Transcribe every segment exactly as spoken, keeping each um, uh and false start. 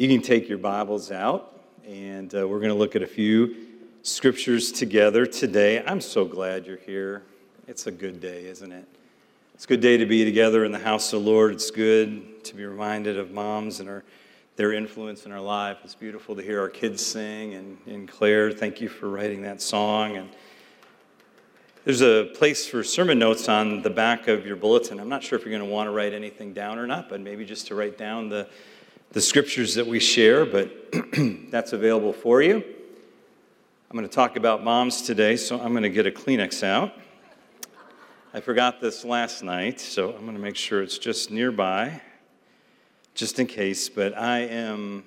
You can take your Bibles out, and uh, we're going to look at a few scriptures together today. I'm so glad you're here. It's a good day, isn't it? It's a good day to be together in the house of the Lord. It's good to be reminded of moms and our, their influence in our life. It's beautiful to hear our kids sing, and, and Claire, thank you for writing that song. And there's a place for sermon notes on the back of your bulletin. I'm not sure if you're going to want to write anything down or not, but maybe just to write down the the scriptures that we share, but that's available for you. I'm going to talk about moms today, so I'm going to get a Kleenex out. I forgot this last night, so I'm going to make sure it's just nearby, just in case, but I am,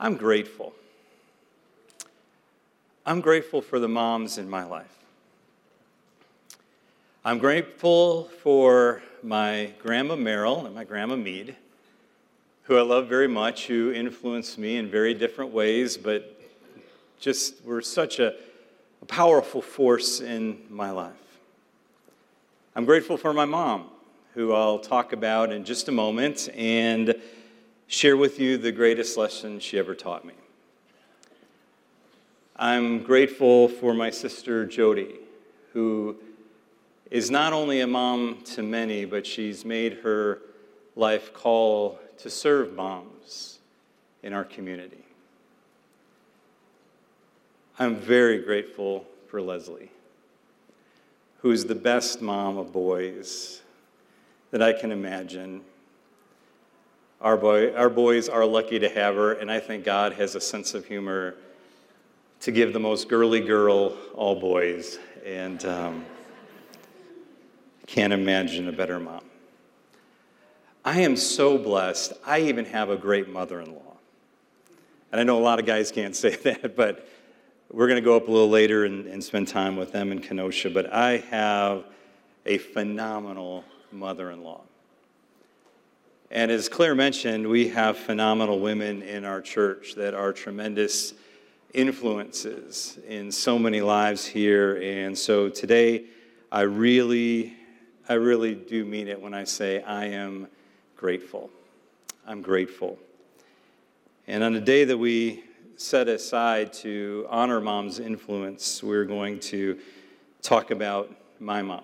I'm grateful. I'm grateful for the moms in my life. I'm grateful for my grandma Meryl and my grandma Mead, who I love very much, who influenced me in very different ways, but just were such a, a powerful force in my life. I'm grateful for my mom, who I'll talk about in just a moment, and share with you the greatest lesson she ever taught me. I'm grateful for my sister Jody, who is not only a mom to many, but she's made her life call to serve moms in our community. I'm very grateful for Leslie, who is the best mom of boys that I can imagine. Our, boy, our boys are lucky to have her, and I think God has a sense of humor to give the most girly girl all boys, and um, can't imagine a better mom. I am so blessed. I even have a great mother-in-law. And I know a lot of guys can't say that, but we're going to go up a little later and, and spend time with them in Kenosha. But I have a phenomenal mother-in-law. And as Claire mentioned, we have phenomenal women in our church that are tremendous influences in so many lives here. And so today, I really, I really do mean it when I say I am grateful. I'm grateful. And on the day that we set aside to honor mom's influence, we're going to talk about my mom.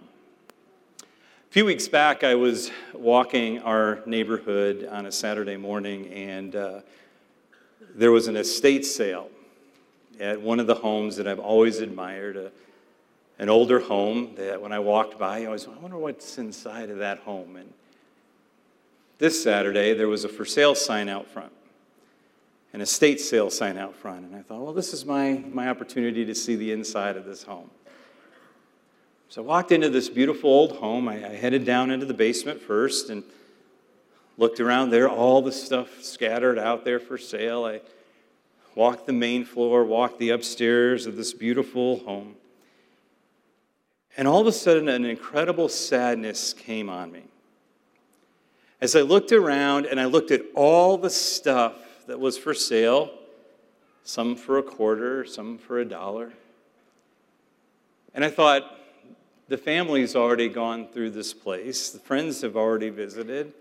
A few weeks back, I was walking our neighborhood on a Saturday morning, and uh, there was an estate sale at one of the homes that I've always admired, a, an older home that when I walked by, I always I wonder what's inside of that home. And this Saturday, there was a for sale sign out front, an estate sale sign out front. And I thought, well, this is my, my opportunity to see the inside of this home. So I walked into this beautiful old home. I, I headed down into the basement first and looked around there, all the stuff scattered out there for sale. I walked the main floor, walked the upstairs of this beautiful home. And all of a sudden, an incredible sadness came on me. As I looked around and I looked at all the stuff that was for sale, some for a quarter, some for a dollar. And I thought, the family's already gone through this place. The friends have already visited.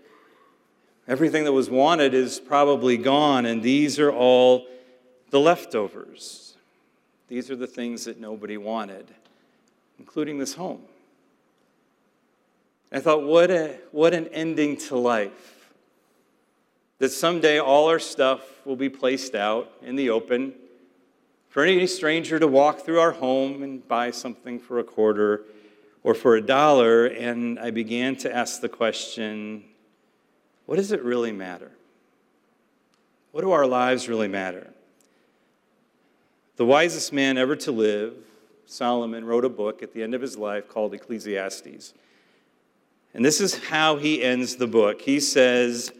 Everything that was wanted is probably gone, and these are all the leftovers. These are the things that nobody wanted, including this home. I thought, what a what an ending to life. That someday all our stuff will be placed out in the open for any stranger to walk through our home and buy something for a quarter or for a dollar. And I began to ask the question, what does it really matter? What do our lives really matter? The wisest man ever to live, Solomon, wrote a book at the end of his life called Ecclesiastes. And this is how he ends the book. He says,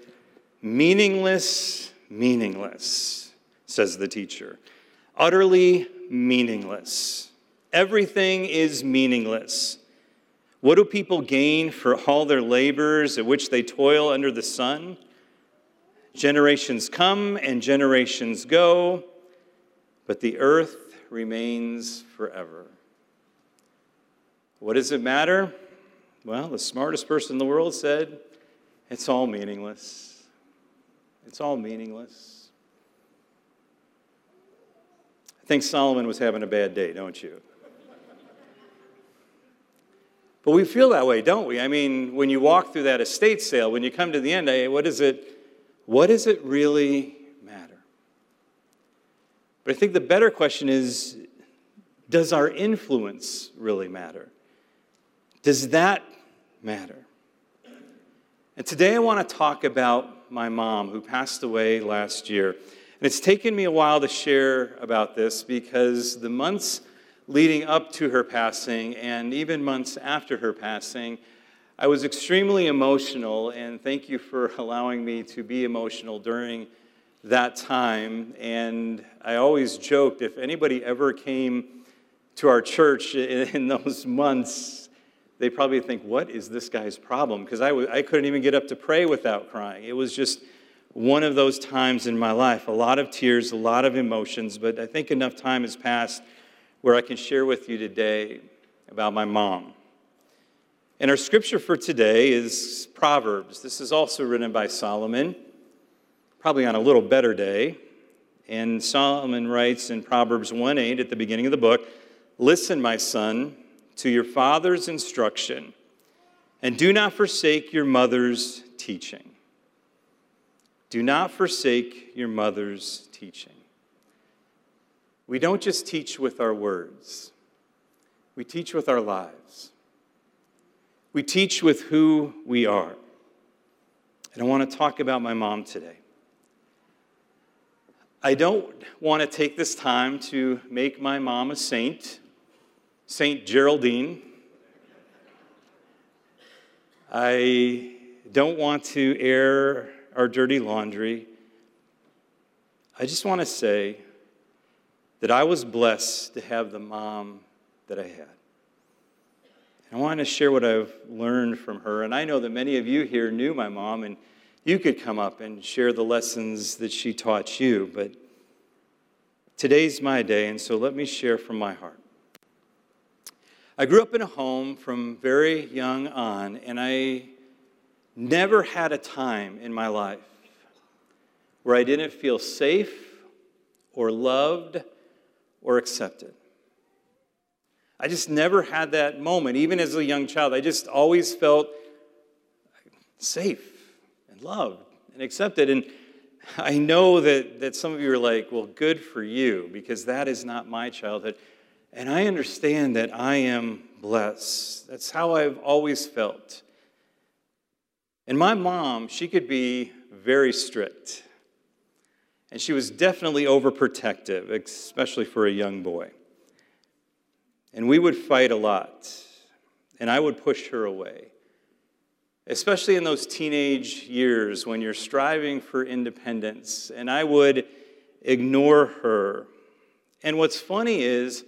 meaningless, meaningless, says the teacher. Utterly meaningless. Everything is meaningless. What do people gain for all their labors at which they toil under the sun? Generations come and generations go, but the earth remains forever. What does it matter? Well, the smartest person in the world said, it's all meaningless. It's all meaningless. I think Solomon was having a bad day, don't you? But we feel that way, don't we? I mean, when you walk through that estate sale, when you come to the end, what is it? What does it really matter? But I think the better question is, does our influence really matter? Does that matter? And today I want to talk about my mom, who passed away last year. And it's taken me a while to share about this because the months leading up to her passing and even months after her passing, I was extremely emotional, and thank you for allowing me to be emotional during that time. And I always joked, if anybody ever came to our church in those months, they probably think, what is this guy's problem? Because I, w- I couldn't even get up to pray without crying. It was just one of those times in my life. A lot of tears, a lot of emotions, but I think enough time has passed where I can share with you today about my mom. And our scripture for today is Proverbs. This is also written by Solomon, probably on a little better day. And Solomon writes in Proverbs one eight at the beginning of the book, "Listen, my son, to your father's instruction, and do not forsake your mother's teaching." Do not forsake your mother's teaching. We don't just teach with our words. We teach with our lives. We teach with who we are. And I want to talk about my mom today. I don't want to take this time to make my mom a saint. Saint Geraldine. I don't want to air our dirty laundry. I just want to say that I was blessed to have the mom that I had. I want to share what I've learned from her, and I know that many of you here knew my mom, and you could come up and share the lessons that she taught you, but today's my day, and so let me share from my heart. I grew up in a home from very young on, and I never had a time in my life where I didn't feel safe or loved or accepted. I just never had that moment. Even as a young child, I just always felt safe and loved and accepted. And I know that, that some of you are like, well, good for you, because that is not my childhood. And I understand that I am blessed. That's how I've always felt. And my mom, she could be very strict. And she was definitely overprotective, especially for a young boy. And we would fight a lot. And I would push her away. Especially in those teenage years when you're striving for independence. And I would ignore her. And what's funny is,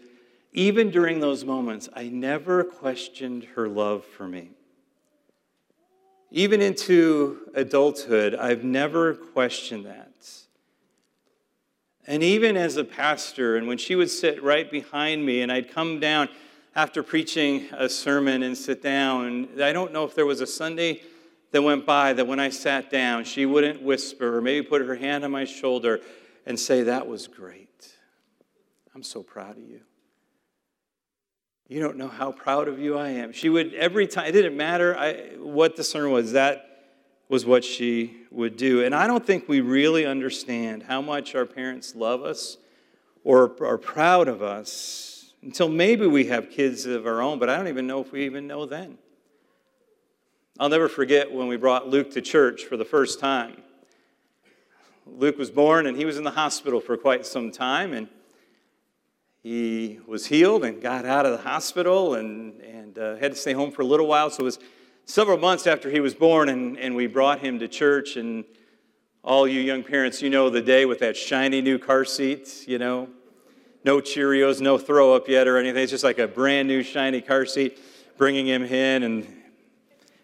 even during those moments, I never questioned her love for me. Even into adulthood, I've never questioned that. And even as a pastor, and when she would sit right behind me, and I'd come down after preaching a sermon and sit down, and I don't know if there was a Sunday that went by that when I sat down, she wouldn't whisper or maybe put her hand on my shoulder and say, "That was great. I'm so proud of you. You don't know how proud of you I am." She would, every time, it didn't matter I, what the sermon was, that was what she would do. And I don't think we really understand how much our parents love us or are proud of us until maybe we have kids of our own, but I don't even know if we even know then. I'll never forget when we brought Luke to church for the first time. Luke was born, and he was in the hospital for quite some time, and he was healed and got out of the hospital and, and uh, had to stay home for a little while. So it was several months after he was born, and, and we brought him to church. And all you young parents, you know the day with that shiny new car seat, you know. No Cheerios, no throw-up yet or anything. It's just like a brand new shiny car seat, bringing him in, and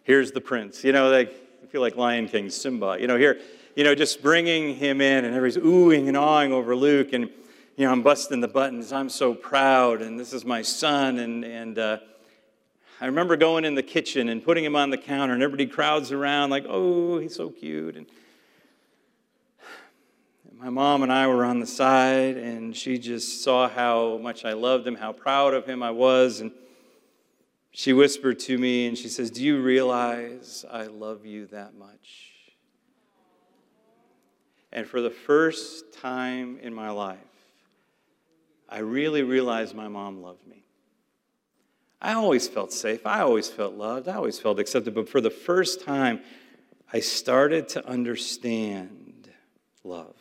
here's the prince. You know, like I feel like Lion King, Simba. You know, here, you know, just bringing him in, and everybody's oohing and awing over Luke, and you know, I'm busting the buttons, I'm so proud, and this is my son, and and uh, I remember going in the kitchen and putting him on the counter, and everybody crowds around like, oh, he's so cute, and My mom and I were on the side, and she just saw how much I loved him, how proud of him I was. And she whispered to me, and she says, "Do you realize I love you that much?" And for the first time in my life, I really realized my mom loved me. I always felt safe. I always felt loved. I always felt accepted. But for the first time, I started to understand love.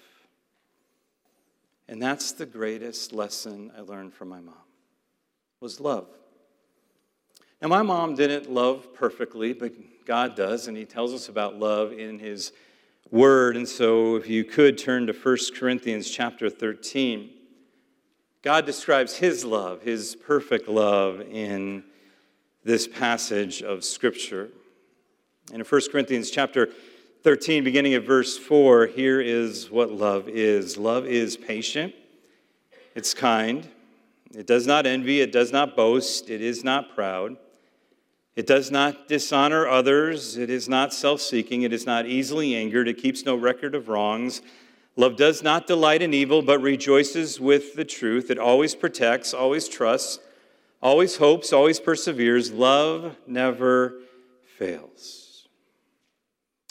And that's the greatest lesson I learned from my mom, was love. Now, my mom didn't love perfectly, but God does, and he tells us about love in his word. And so if you could turn to First Corinthians chapter thirteen, God describes his love, his perfect love, in this passage of Scripture. And in First Corinthians chapter thirteen, beginning at verse four, here is what love is. Love is patient. It's kind. It does not envy. It does not boast. It is not proud. It does not dishonor others. It is not self-seeking. It is not easily angered. It keeps no record of wrongs. Love does not delight in evil, but rejoices with the truth. It always protects, always trusts, always hopes, always perseveres. Love never fails.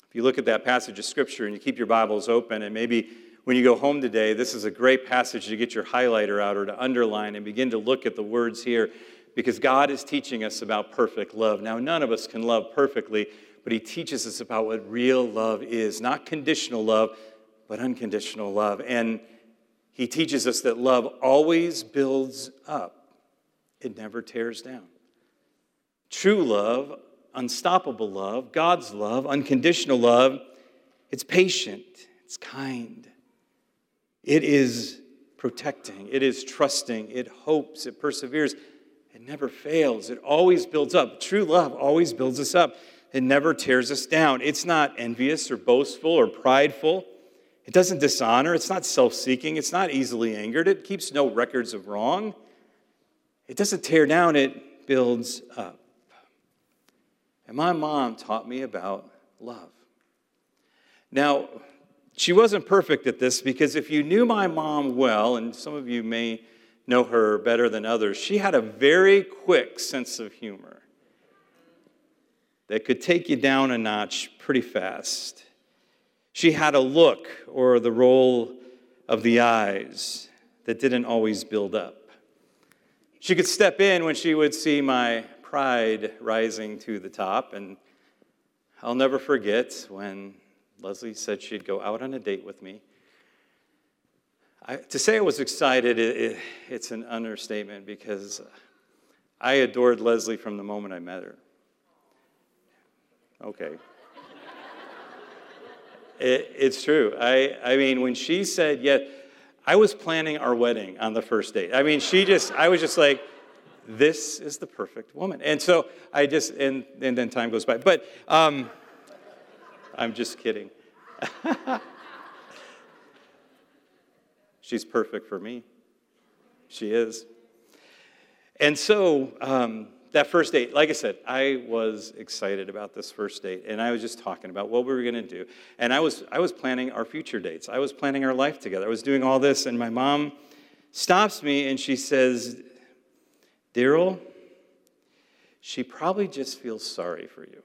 If you look at that passage of Scripture and you keep your Bibles open, and maybe when you go home today, this is a great passage to get your highlighter out or to underline and begin to look at the words here, because God is teaching us about perfect love. Now, none of us can love perfectly, but he teaches us about what real love is, not conditional love, but unconditional love. And he teaches us that love always builds up. It never tears down. True love, unstoppable love, God's love, unconditional love, it's patient, it's kind. It is protecting, it is trusting, it hopes, it perseveres, it never fails. It always builds up. True love always builds us up. It never tears us down. It's not envious or boastful or prideful. It doesn't dishonor. It's not self-seeking. It's not easily angered. It keeps no records of wrong. It doesn't tear down. It builds up. And my mom taught me about love. Now, she wasn't perfect at this, because if you knew my mom well, and some of you may know her better than others, she had a very quick sense of humor that could take you down a notch pretty fast. She had a look, or the roll of the eyes, that didn't always build up. She could step in when she would see my pride rising to the top, and I'll never forget when Leslie said she'd go out on a date with me. I, to say I was excited, it, it, it's an understatement, because I adored Leslie from the moment I met her. Okay. It, it's true. I, I mean, when she said, yeah, I was planning our wedding on the first date. I mean, she just, I was just like, this is the perfect woman. And so I just, and, and then time goes by. But um, I'm just kidding. She's perfect for me. She is. And so um, that first date, like I said, I was excited about this first date, and I was just talking about what we were going to do. And I was I was planning our future dates. I was planning our life together. I was doing all this, and my mom stops me, and she says, "Daryl, she probably just feels sorry for you."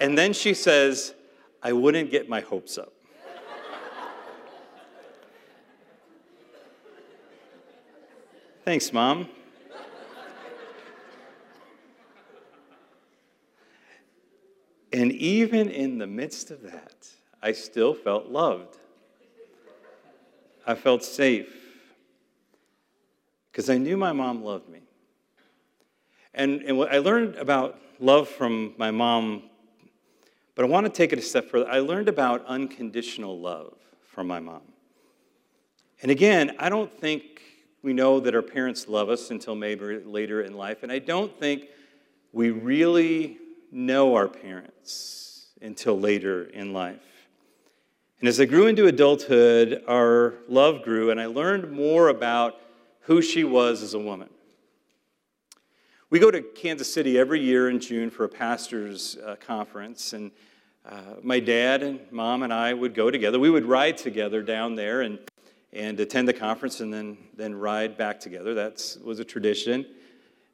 And then she says, "I wouldn't get my hopes up." Thanks, Mom. And even in the midst of that, I still felt loved. I felt safe, because I knew my mom loved me. And, and what I learned about love from my mom, but I want to take it a step further. I learned about unconditional love from my mom. And again, I don't think we know that our parents love us until maybe later in life, and I don't think we really know our parents until later in life. And as I grew into adulthood, our love grew, and I learned more about who she was as a woman. We go to Kansas City every year in June for a pastor's uh, conference, and uh, my dad and mom and I would go together. We would ride together down there and and attend the conference and then then ride back together. That was a tradition.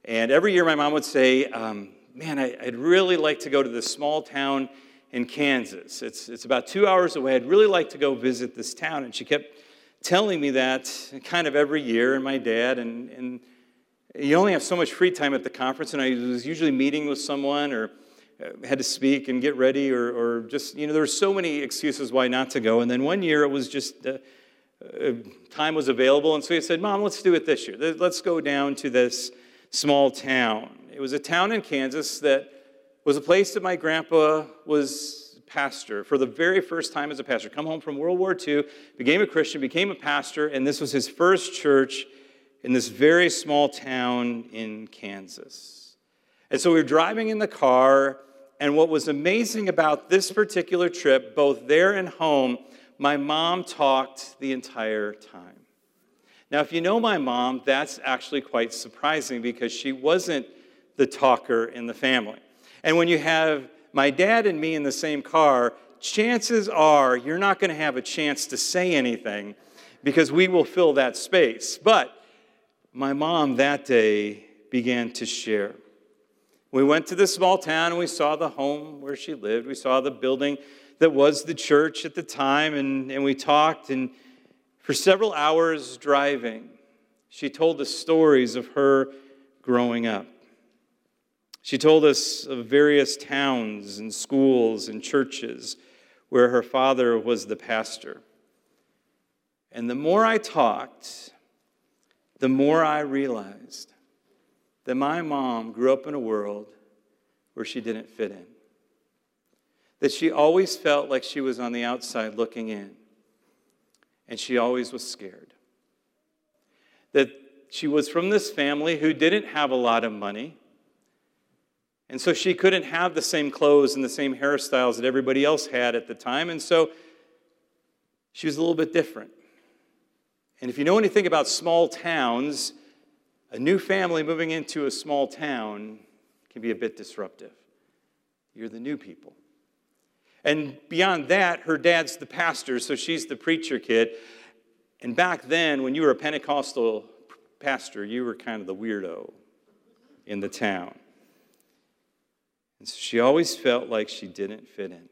And every year my mom would say, um, man, I, I'd really like to go to this small town in Kansas. It's it's about two hours away. I'd really like to go visit this town. And she kept telling me that kind of every year, and my dad, and and you only have so much free time at the conference, and I was usually meeting with someone or had to speak and get ready, or or just, you know, there were so many excuses why not to go. And then one year it was just, uh, uh, time was available, and so I said, Mom, let's do it this year. Let's go down to this small town. It was a town in Kansas that was a place that my grandpa was pastor for the very first time as a pastor. Come home from World War Two, became a Christian, became a pastor, and this was his first church in this very small town in Kansas. And so we were driving in the car, and what was amazing about this particular trip, both there and home, my mom talked the entire time. Now, if you know my mom, that's actually quite surprising because she wasn't the talker in the family. And when you have my dad and me in the same car, chances are you're not going to have a chance to say anything because we will fill that space. But my mom that day began to share. We went to this small town and we saw the home where she lived. We saw the building that was the church at the time, and, and we talked. And for several hours driving, she told us stories of her growing up. She told us of various towns and schools and churches where her father was the pastor. And the more I talked, the more I realized that my mom grew up in a world where she didn't fit in. That she always felt like she was on the outside looking in. And she always was scared. That she was from this family who didn't have a lot of money. And so she couldn't have the same clothes and the same hairstyles that everybody else had at the time. And so she was a little bit different. And if you know anything about small towns, a new family moving into a small town can be a bit disruptive. You're the new people. And beyond that, her dad's the pastor, so she's the preacher kid. And back then, when you were a Pentecostal pastor, you were kind of the weirdo in the town. And so she always felt like she didn't fit in.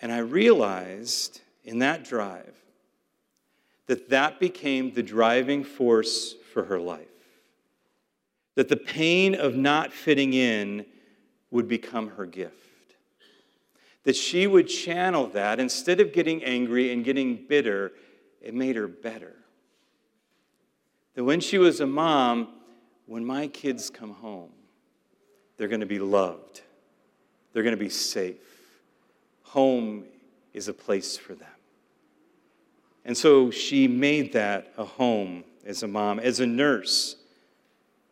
And I realized in that drive that that became the driving force for her life. That the pain of not fitting in would become her gift. That she would channel that. Instead of getting angry and getting bitter, it made her better. That when she was a mom, when my kids come home, they're going to be loved. They're going to be safe. Home is a place for them. And so she made that a home as a mom, as a nurse.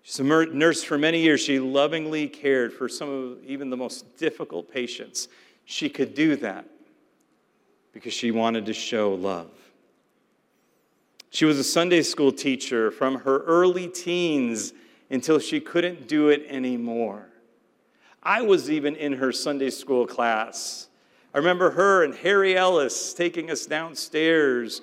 She's a nurse for many years. She lovingly cared for some of even the most difficult patients. She could do that because she wanted to show love. She was a Sunday school teacher from her early teens until she couldn't do it anymore. I was even in her Sunday school class. I remember her and Harry Ellis taking us downstairs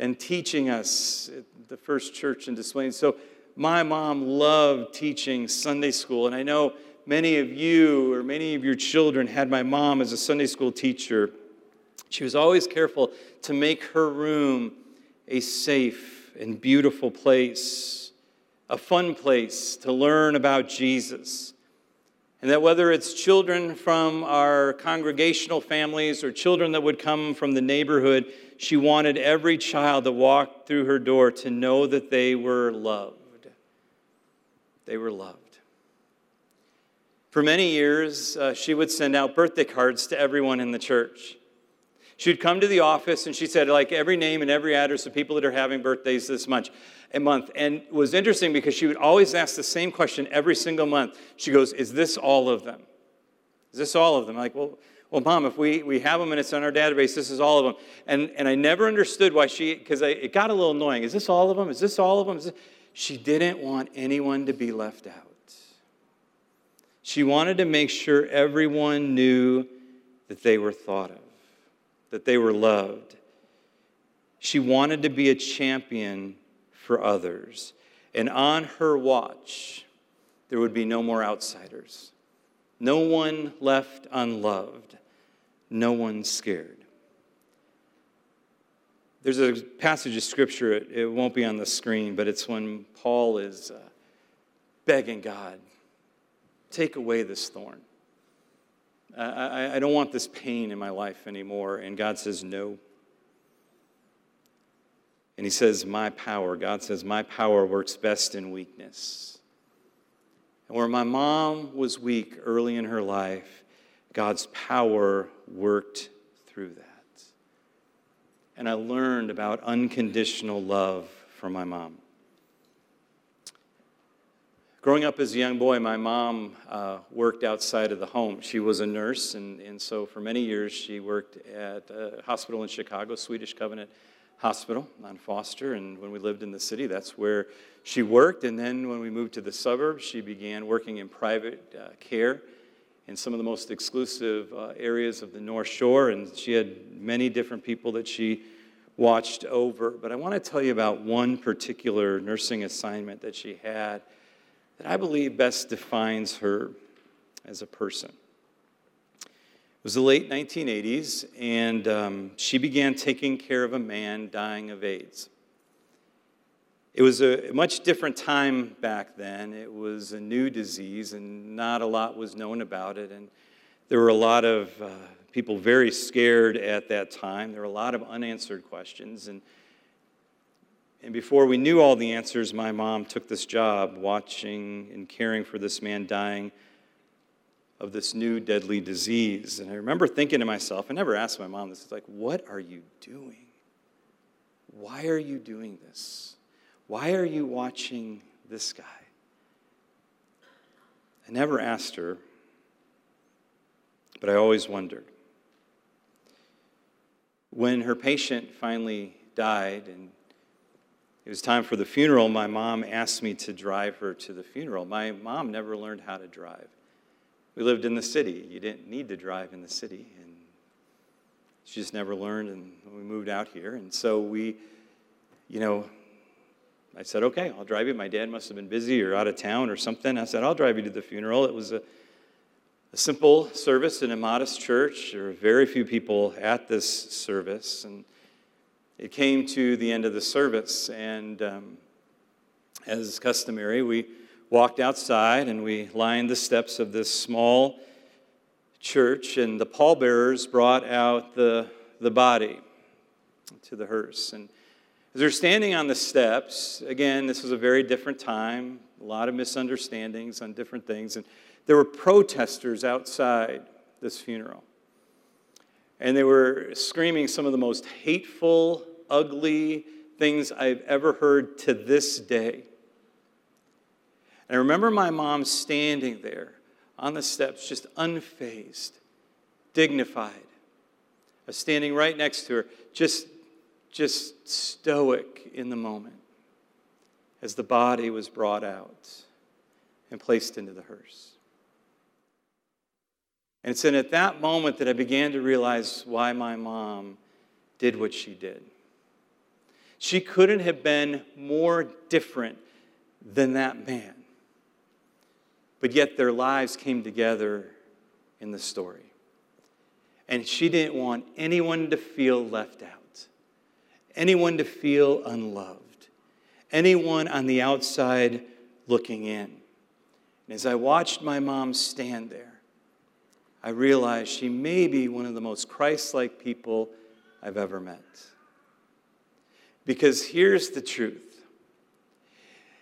and teaching us at the First Church in Des Plaines. So my mom loved teaching Sunday school, and I know many of you or many of your children had my mom as a Sunday school teacher. She was always careful to make her room a safe and beautiful place, a fun place to learn about Jesus. And that whether it's children from our congregational families or children that would come from the neighborhood, she wanted every child that walked through her door to know that they were loved. They were loved. For many years, uh, she would send out birthday cards to everyone in the church. She'd come to the office and she said, like, every name and every address of people that are having birthdays this month. A month. And it was interesting because she would always ask the same question every single month. She goes, is this all of them? Is this all of them? I'm like, well, well, Mom, if we, we have them and it's on our database, this is all of them. And and I never understood why she, because it got a little annoying. Is this all of them? Is this all of them? Is this? She didn't want anyone to be left out. She wanted to make sure everyone knew that they were thought of, that they were loved. She wanted to be a champion for others. And on her watch, there would be no more outsiders. No one left unloved. No one scared. There's a passage of Scripture, it, it won't be on the screen, but it's when Paul is uh, begging God, take away this thorn. I, I, I don't want this pain in my life anymore. And God says, no. And he says, my power. God says, my power works best in weakness. And where my mom was weak early in her life, God's power worked through that. And I learned about unconditional love from my mom. Growing up as a young boy, my mom uh, worked outside of the home. She was a nurse, and, and so for many years she worked at a hospital in Chicago, Swedish Covenant Hospital on Foster. And when we lived in the city, that's where she worked. And then when we moved to the suburbs, she began working in private uh, care in some of the most exclusive uh, areas of the North Shore, and she had many different people that she watched over. But I want to tell you about one particular nursing assignment that she had that I believe best defines her as a person. It was the late nineteen eighties, and um, she began taking care of a man dying of AIDS. It was a much different time back then. It was a new disease, and not a lot was known about it. And there were a lot of uh, people very scared at that time. There were a lot of unanswered questions. And, and before we knew all the answers, my mom took this job watching and caring for this man dying of this new deadly disease. And I remember thinking to myself, I never asked my mom this, it's like, what are you doing? Why are you doing this? Why are you watching this guy? I never asked her, but I always wondered. When her patient finally died and it was time for the funeral, my mom asked me to drive her to the funeral. My mom never learned how to drive. We lived in the city. You didn't need to drive in the city. And she just never learned, and we moved out here. And so we, you know, I said, okay, I'll drive you. My dad must have been busy or out of town or something. I said, I'll drive you to the funeral. It was a, a simple service in a modest church. There were very few people at this service. And it came to the end of the service. And um, as customary, we walked outside and we lined the steps of this small church. And the pallbearers brought out the, the body to the hearse. And as they're standing on the steps, again, this was a very different time, a lot of misunderstandings on different things, and there were protesters outside this funeral. And they were screaming some of the most hateful, ugly things I've ever heard to this day. And I remember my mom standing there on the steps, just unfazed, dignified. I was standing right next to her, just Just stoic in the moment as the body was brought out and placed into the hearse. And it's in at that moment that I began to realize why my mom did what she did. She couldn't have been more different than that man. But yet their lives came together in the story. And she didn't want anyone to feel left out. Anyone to feel unloved, anyone on the outside looking in. And as I watched my mom stand there, I realized she may be one of the most Christ-like people I've ever met. Because here's the truth.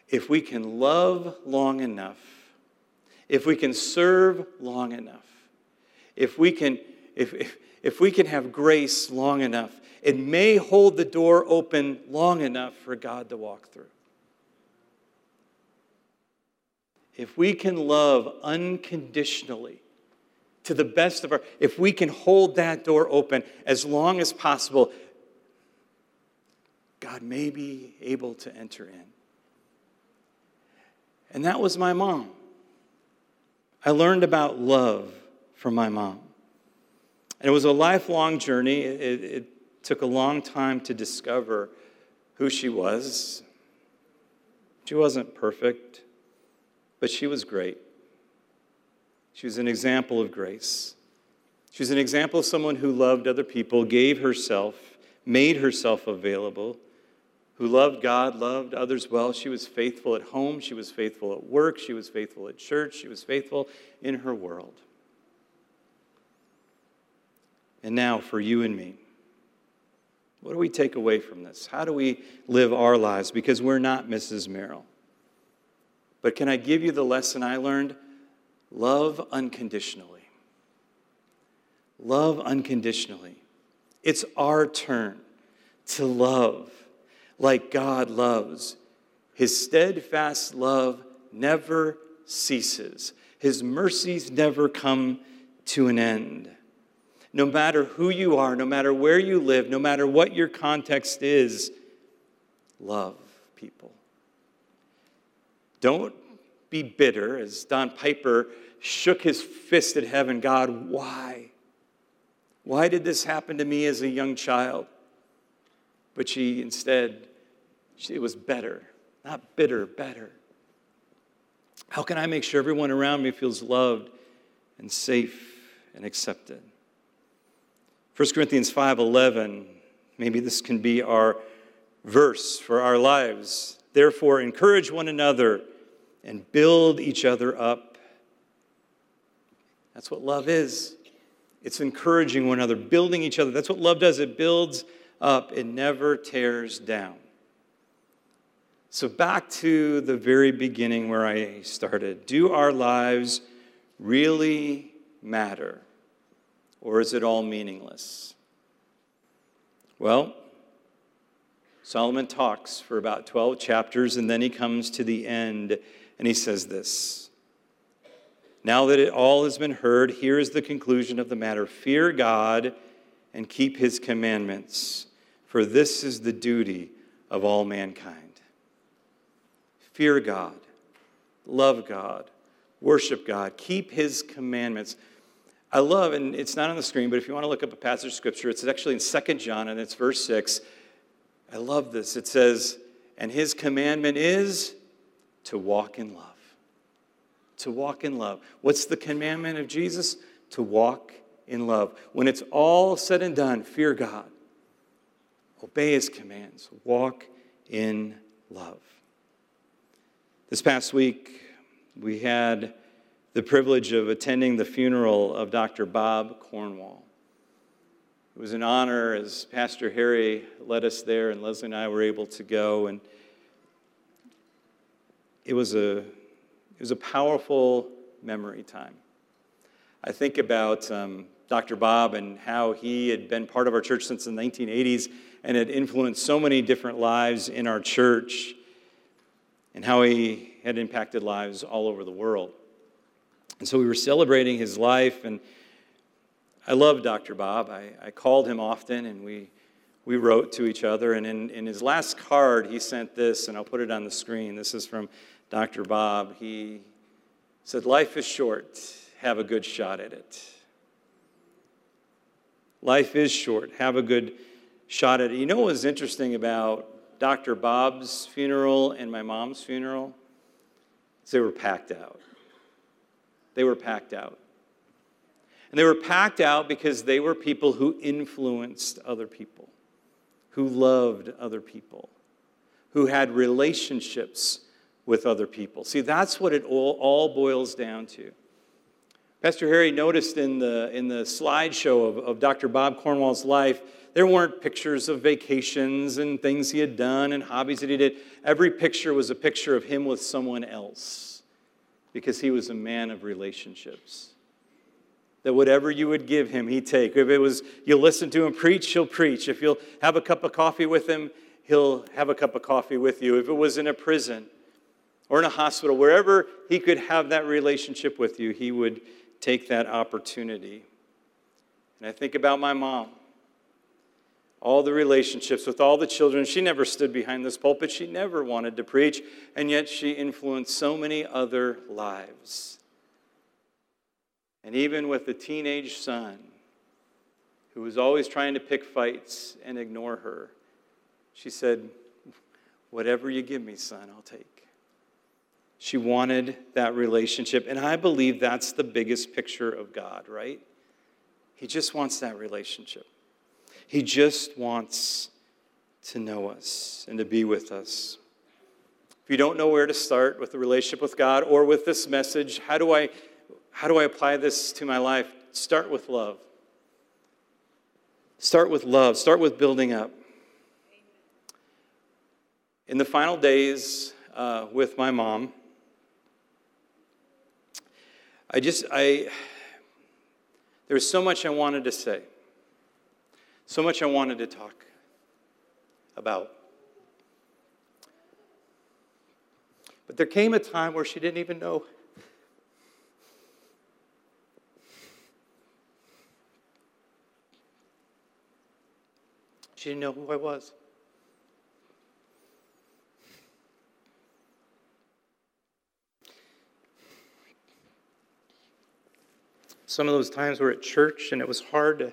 If we can love long enough, if we can serve long enough, if we can if if, if we can have grace long enough, it may hold the door open long enough for God to walk through. If we can love unconditionally to the best of our, if we can hold that door open as long as possible, God may be able to enter in And that was my mom. I learned about love from my mom. And it was a lifelong journey. It, it took a long time to discover who she was. She wasn't perfect, but she was great. She was an example of grace. She was an example of someone who loved other people, gave herself, made herself available, who loved God, loved others well. She was faithful at home. She was faithful at work. She was faithful at church. She was faithful in her world. And now for you and me, what do we take away from this? How do we live our lives? Because we're not Missus Meryl. But can I give you the lesson I learned? Love unconditionally. Love unconditionally. It's our turn to love like God loves. His steadfast love never ceases. His mercies never come to an end. No matter who you are, no matter where you live, no matter what your context is, love people. Don't be bitter, as Don Piper shook his fist at heaven. God, why? Why did this happen to me as a young child? But she instead, she, it was better. Not bitter, better. How can I make sure everyone around me feels loved and safe and accepted? First Corinthians five eleven, maybe this can be our verse for our lives. Therefore, encourage one another and build each other up. That's what love is. It's encouraging one another, building each other. That's what love does. It builds up. It never tears down. So back to the very beginning where I started. Do our lives really matter? Or is it all meaningless? Well, Solomon talks for about twelve chapters, and then he comes to the end, and he says this. Now that it all has been heard, here is the conclusion of the matter. Fear God and keep his commandments, for this is the duty of all mankind. Fear God, love God, worship God, keep his commandments. I love, and it's not on the screen, but if you want to look up a passage of Scripture, it's actually in Second John, and it's verse six. I love this. It says, and his commandment is to walk in love. To walk in love. What's the commandment of Jesus? To walk in love. When it's all said and done, fear God. Obey his commands. Walk in love. This past week, we had the privilege of attending the funeral of Doctor Bob Cornwall. It was an honor as Pastor Harry led us there, and Leslie and I were able to go. And it was a it was a powerful memory time. I think about um, Doctor Bob and how he had been part of our church since the nineteen eighties and had influenced so many different lives in our church, and how he had impacted lives all over the world. And so we were celebrating his life, and I love Doctor Bob. I, I called him often, and we we wrote to each other. And in, in his last card, he sent this, and I'll put it on the screen. This is from Doctor Bob. He said, life is short. Have a good shot at it. Life is short. Have a good shot at it. You know what was interesting about Doctor Bob's funeral and my mom's funeral? They were packed out. They were packed out. And they were packed out because they were people who influenced other people, who loved other people, who had relationships with other people. See, that's what it all, all boils down to. Pastor Harry noticed in the, in the slideshow of, of Doctor Bob Cornwall's life, there weren't pictures of vacations and things he had done and hobbies that he did. Every picture was a picture of him with someone else. Because he was a man of relationships. That whatever you would give him, he'd take. If it was, you'll listen to him preach, he'll preach. If you'll have a cup of coffee with him, he'll have a cup of coffee with you. If it was in a prison or in a hospital, wherever he could have that relationship with you, he would take that opportunity. And I think about my mom. all the relationships with all the children. She never stood behind this pulpit. She never wanted to preach, and yet she influenced so many other lives. And even with the teenage son, who was always trying to pick fights and ignore her, she said, "Whatever you give me, son, I'll take." She wanted that relationship, and I believe that's the biggest picture of God, right? He just wants that relationship. He just wants to know us and to be with us. If you don't know where to start with the relationship with God or with this message, how do I, how do I apply this to my life? Start with love. Start with love. Start with building up. In the final days uh, with my mom, I just, I, there was so much I wanted to say. So much I wanted to talk about. But there came a time where she didn't even know. She didn't know who I was. Some of those times were at church, and it was hard to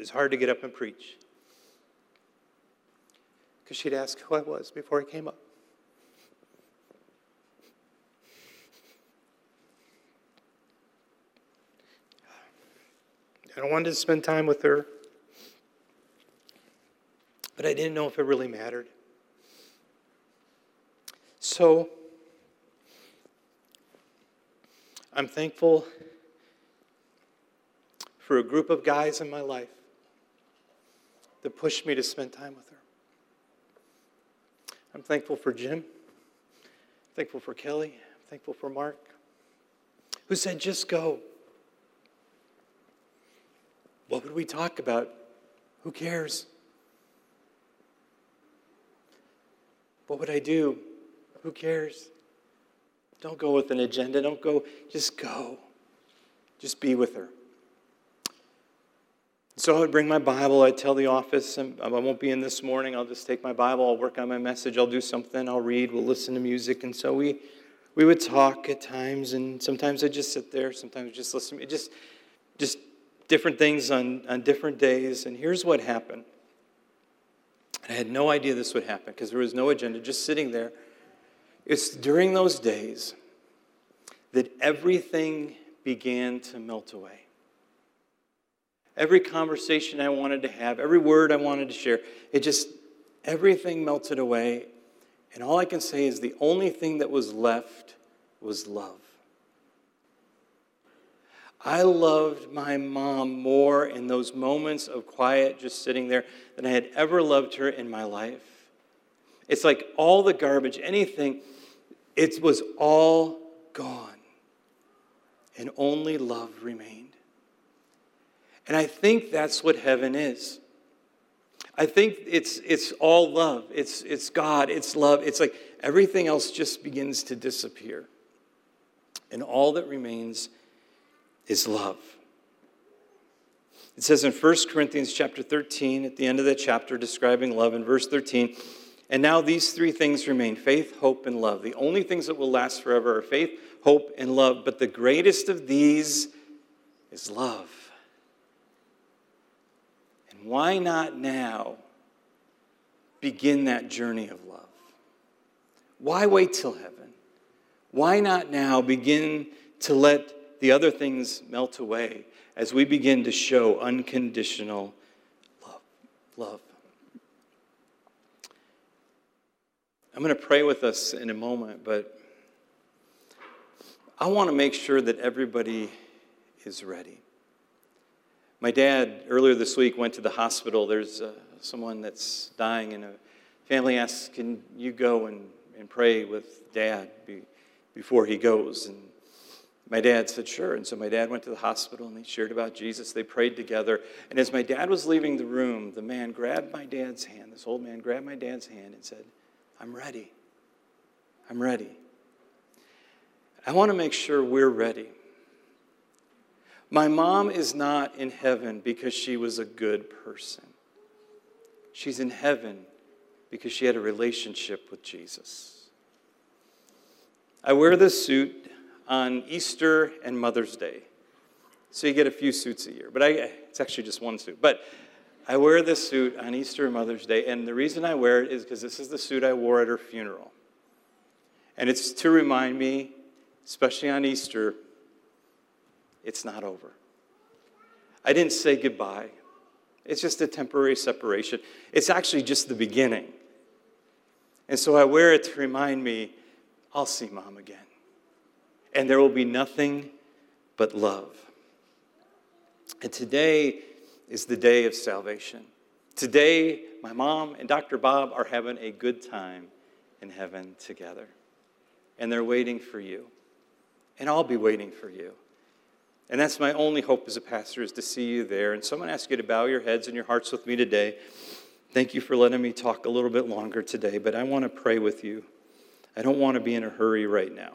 It's hard to get up and preach. Because she'd ask who I was before I came up. I wanted to spend time with her, but I didn't know if it really mattered. So, I'm thankful for a group of guys in my life that pushed me to spend time with her. I'm thankful for Jim. I'm thankful for Kelly. I'm thankful for Mark, who said, just go. What would we talk about? Who cares? What would I do? Who cares? Don't go with an agenda. Don't go. Just go. Just be with her. So I would bring my Bible. I'd tell the office, and I won't be in this morning. I'll just take my Bible. I'll work on my message. I'll do something. I'll read. We'll listen to music. And so we we would talk at times, and sometimes I'd just sit there. Sometimes I'd just listen. It just, just different things on, on different days. And here's what happened. I had no idea this would happen because there was no agenda, just sitting there. It's during those days that everything began to melt away. Every conversation I wanted to have, every word I wanted to share, it just, everything melted away. And all I can say is the only thing that was left was love. I loved my mom more in those moments of quiet, just sitting there, than I had ever loved her in my life. It's like all the garbage, anything, it was all gone. And only love remained. And I think that's what heaven is. I think it's it's all love. It's it's God. It's love. It's like everything else just begins to disappear. And all that remains is love. It says in First Corinthians chapter thirteen, at the end of the chapter describing love in verse thirteen, and now these three things remain, faith, hope, and love. The only things that will last forever are faith, hope, and love, but the greatest of these is love. And why not now begin that journey of love? Why wait till heaven? Why not now begin to let the other things melt away as we begin to show unconditional love. love. I'm going to pray with us in a moment, but I want to make sure that everybody is ready. My dad, earlier this week, went to the hospital. There's uh, someone that's dying, and a family asks, can you go and, and pray with Dad be, before he goes? And my dad said, sure. And so my dad went to the hospital, and they shared about Jesus. They prayed together. And as my dad was leaving the room, the man grabbed my dad's hand, this old man grabbed my dad's hand and said, I'm ready. I'm ready. I want to make sure we're ready. My mom is not in heaven because she was a good person. She's in heaven because she had a relationship with Jesus. I wear this suit on Easter and Mother's Day. So you get a few suits a year. But I, it's actually just one suit. But I wear this suit on Easter and Mother's Day. And the reason I wear it is because this is the suit I wore at her funeral. And it's to remind me, especially on Easter, it's not over. I didn't say goodbye. It's just a temporary separation. It's actually just the beginning. And so I wear it to remind me, I'll see Mom again. And there will be nothing but love. And today is the day of salvation. Today, my mom and Doctor Bob are having a good time in heaven together. And they're waiting for you. And I'll be waiting for you. And that's my only hope as a pastor, is to see you there. And so I'm going to ask you to bow your heads and your hearts with me today. Thank you for letting me talk a little bit longer today, but I want to pray with you. I don't want to be in a hurry right now.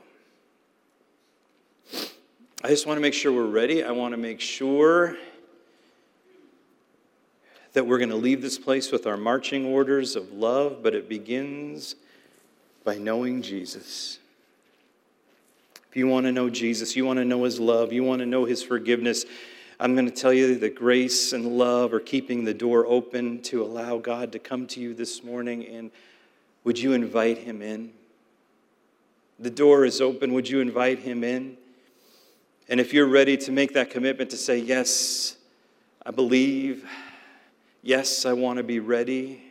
I just want to make sure we're ready. I want to make sure that we're going to leave this place with our marching orders of love, but it begins by knowing Jesus. If you want to know Jesus, you want to know his love, you want to know his forgiveness, I'm going to tell you that grace and love are keeping the door open to allow God to come to you this morning. And would you invite him in? The door is open. Would you invite him in? And if you're ready to make that commitment to say, yes, I believe, yes, I want to be ready,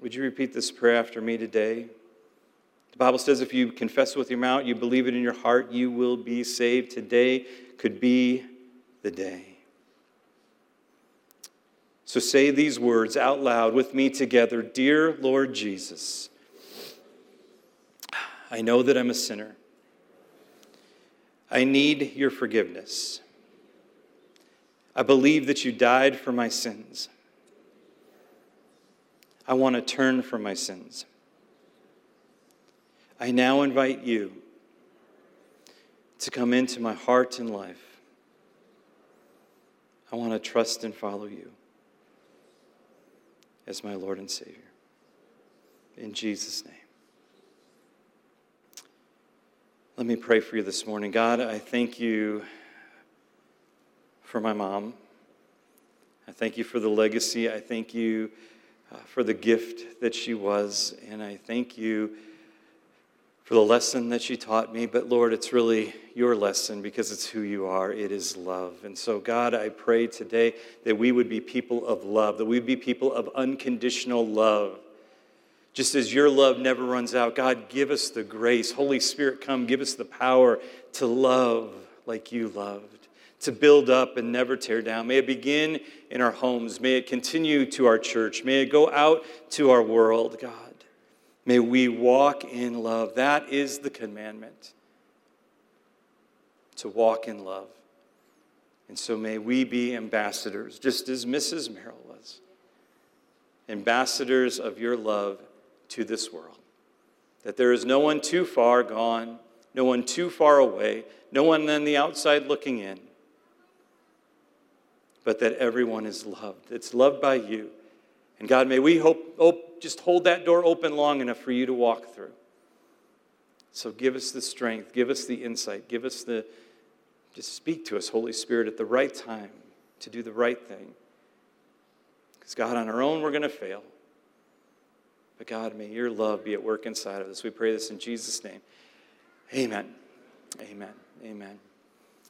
would you repeat this prayer after me today? The Bible says if you confess with your mouth, you believe it in your heart, you will be saved. Today could be the day. So say these words out loud with me together. Dear Lord Jesus, I know that I'm a sinner. I need your forgiveness. I believe that you died for my sins. I want to turn from my sins. I now invite you to come into my heart and life. I want to trust and follow you as my Lord and Savior. In Jesus' name. Let me pray for you this morning. God, I thank you for my mom. I thank you for the legacy. I thank you uh, for the gift that she was. And I thank you for the lesson that she taught me. But Lord, it's really your lesson because it's who you are. It is love. And so God, I pray today that we would be people of love, that we'd be people of unconditional love. Just as your love never runs out, God, give us the grace. Holy Spirit, come, give us the power to love like you loved, to build up and never tear down. May it begin in our homes. May it continue to our church. May it go out to our world, God. May we walk in love. That is the commandment, to walk in love. And so may we be ambassadors, just as Missus Meryl was, ambassadors of your love to this world, that there is no one too far gone, no one too far away, no one on the outside looking in, but that everyone is loved. It's loved by you. And God, may we hope, hope, just hold that door open long enough for you to walk through. So give us the strength, give us the insight, give us the, just speak to us, Holy Spirit, at the right time to do the right thing. Because God, on our own, we're going to fail. But God, may your love be at work inside of us. We pray this in Jesus' name. Amen. Amen. Amen.